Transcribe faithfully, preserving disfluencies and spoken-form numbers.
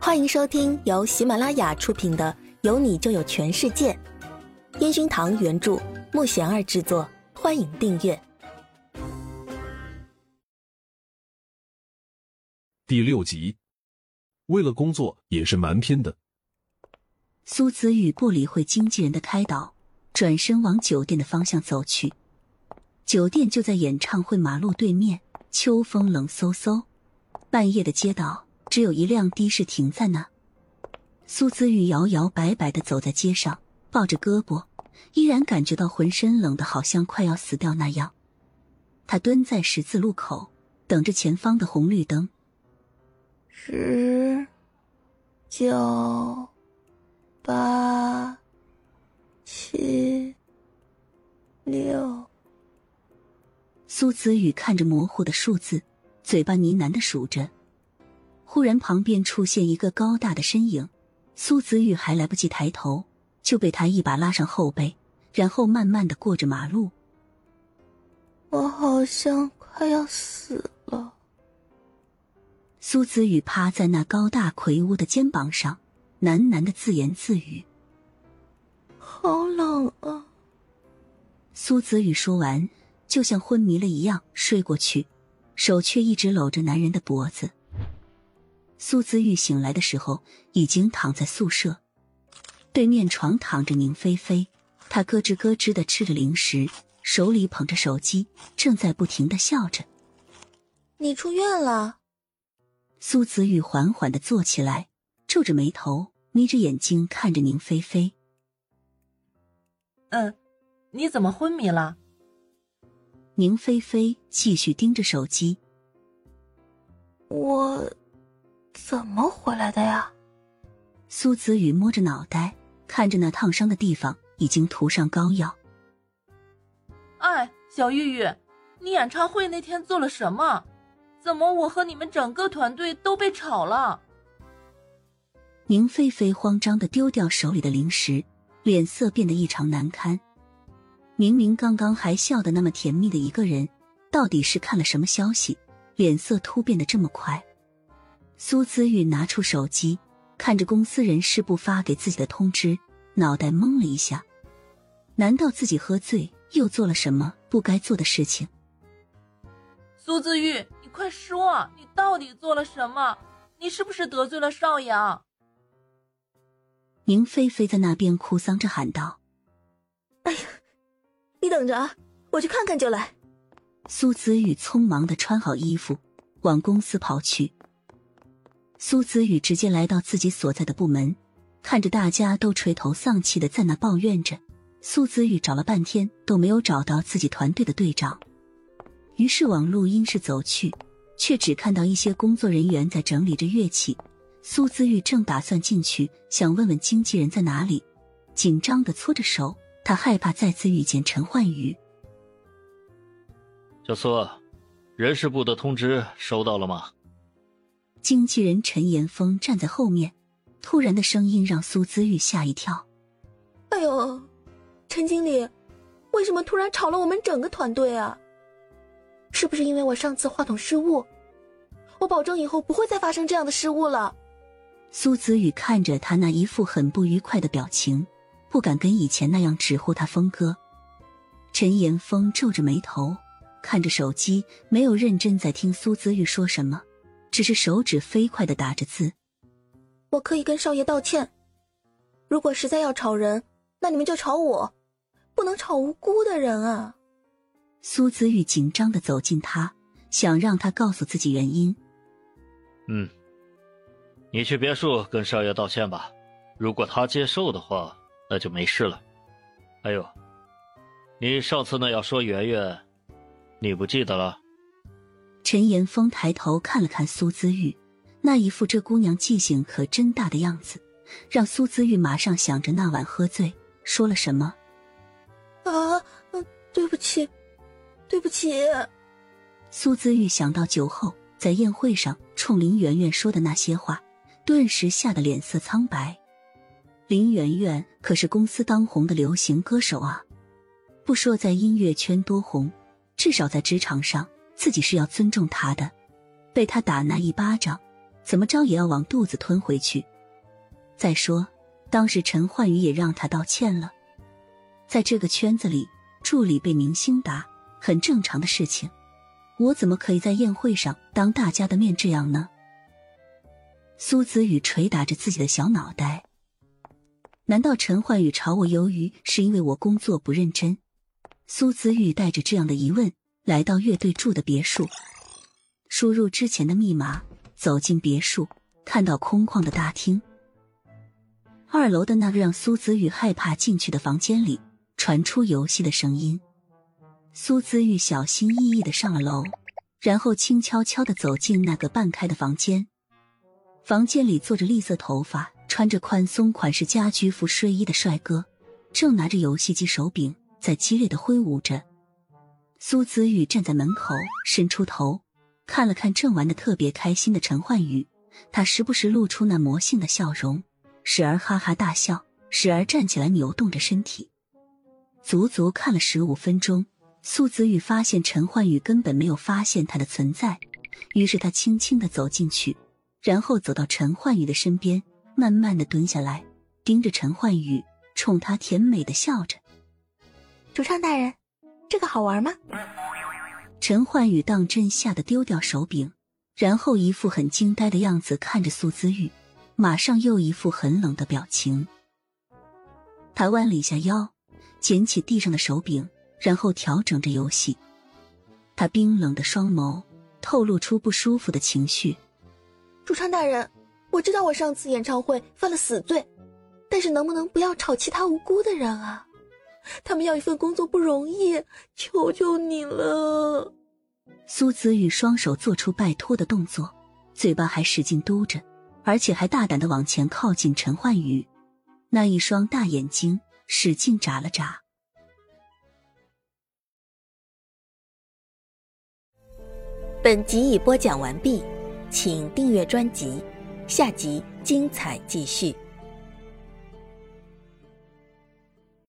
欢迎收听由喜马拉雅出品的《有你就有全世界》，烟熏堂原著，木贤儿制作，欢迎订阅。第六集，为了工作也是蛮拼的。苏子宇顾理会经纪人的开导，转身往酒店的方向走去。酒店就在演唱会马路对面，秋风冷嗖嗖，半夜的街道只有一辆的士停在那。苏子宇摇摇摆摆地走在街上，抱着胳膊，依然感觉到浑身冷得好像快要死掉那样。他蹲在十字路口，等着前方的红绿灯。十九八七六。苏子宇看着模糊的数字，嘴巴呢喃地数着。忽然旁边出现一个高大的身影，苏子宇还来不及抬头，就被他一把拉上后背，然后慢慢地过着马路。我好像快要死了。苏子宇趴在那高大魁梧的肩膀上，喃喃地自言自语。好冷啊。苏子宇说完，就像昏迷了一样睡过去，手却一直搂着男人的脖子。苏子玉醒来的时候已经躺在宿舍对面，床躺着宁菲菲，她咯吱咯吱地吃着零食，手里捧着手机，正在不停地笑着。你出院了？苏子玉缓缓地坐起来，皱着眉头，眯着眼睛看着宁菲菲。嗯，你怎么昏迷了？宁菲菲继续盯着手机。我怎么回来的呀？苏子宇摸着脑袋，看着那烫伤的地方已经涂上膏药。哎，小玉玉，你演唱会那天做了什么？怎么我和你们整个团队都被炒了？宁菲菲慌张地丢掉手里的零食，脸色变得异常难堪。明明刚刚还笑得那么甜蜜的一个人，到底是看了什么消息，脸色突变得这么快？苏子玉拿出手机，看着公司人事部发给自己的通知，脑袋懵了一下。难道自己喝醉又做了什么不该做的事情？苏子玉，你快说，你到底做了什么？你是不是得罪了少爷啊？宁菲菲在那边哭丧着喊道。哎呀，你等着啊，我去看看就来。苏子玉匆忙地穿好衣服，往公司跑去。苏子宇直接来到自己所在的部门，看着大家都垂头丧气的在那抱怨着，苏子宇找了半天都没有找到自己团队的队长，于是往录音室走去，却只看到一些工作人员在整理着乐器。苏子宇正打算进去想问问经纪人在哪里，紧张地搓着手，他害怕再次遇见陈焕宇。小苏，人事部的通知收到了吗？经纪人陈岩峰站在后面，突然的声音让苏姿玉吓一跳。哎呦，陈经理，为什么突然炒了我们整个团队啊？是不是因为我上次话筒失误？我保证以后不会再发生这样的失误了。苏姿玉看着他那一副很不愉快的表情，不敢跟以前那样直呼他峰哥。陈岩峰皱着眉头，看着手机，没有认真在听苏姿玉说什么，只是手指飞快地打着字。我可以跟少爷道歉，如果实在要炒人，那你们就炒我，不能炒无辜的人啊。苏子玉紧张地走近他，想让他告诉自己原因。嗯，你去别墅跟少爷道歉吧，如果他接受的话，那就没事了。还有，你上次那要说圆圆，你不记得了？陈岩峰抬头看了看苏姿玉，那一副这姑娘记性可真大的样子，让苏姿玉马上想着那晚喝醉说了什么。啊，对不起，对不起。苏姿玉想到酒后在宴会上冲林媛媛说的那些话，顿时吓得脸色苍白。林媛媛可是公司当红的流行歌手啊，不说在音乐圈多红，至少在职场上自己是要尊重他的。被他打那一巴掌，怎么着也要往肚子吞回去。再说，当时陈焕宇也让他道歉了。在这个圈子里，助理被明星打，很正常的事情。我怎么可以在宴会上当大家的面这样呢？苏子宇捶打着自己的小脑袋。难道陈焕宇朝我鱿鱼是因为我工作不认真？苏子宇带着这样的疑问来到乐队住的别墅，输入之前的密码，走进别墅，看到空旷的大厅。二楼的那个让苏子宇害怕进去的房间里传出游戏的声音。苏子玉小心翼翼地上了楼，然后轻悄悄地走进那个半开的房间。房间里坐着栗色头发、穿着宽松款式家居服睡衣的帅哥，正拿着游戏机手柄在激烈地挥舞着。苏子玉站在门口，伸出头看了看正玩得特别开心的陈焕宇，他时不时露出那魔性的笑容，时而哈哈大笑，时而站起来扭动着身体。足足看了十五分钟。苏子宇发现陈焕宇根本没有发现他的存在，于是他轻轻地走进去，然后走到陈焕宇的身边，慢慢地蹲下来，盯着陈焕宇，冲他甜美地笑着。主唱大人，这个好玩吗？陈焕宇当真吓得丢掉手柄，然后一副很惊呆的样子看着苏子宇，马上又一副很冷的表情。他弯了一下腰，捡起地上的手柄，然后调整着游戏，他冰冷的双眸透露出不舒服的情绪。主唱大人，我知道我上次演唱会犯了死罪，但是能不能不要吵其他无辜的人啊？他们要一份工作不容易，求求你了。苏子宇双手做出拜托的动作，嘴巴还使劲嘟着，而且还大胆地往前靠近陈焕宇，那一双大眼睛使劲眨了眨。本集已播讲完毕，请订阅专辑，下集精彩继续。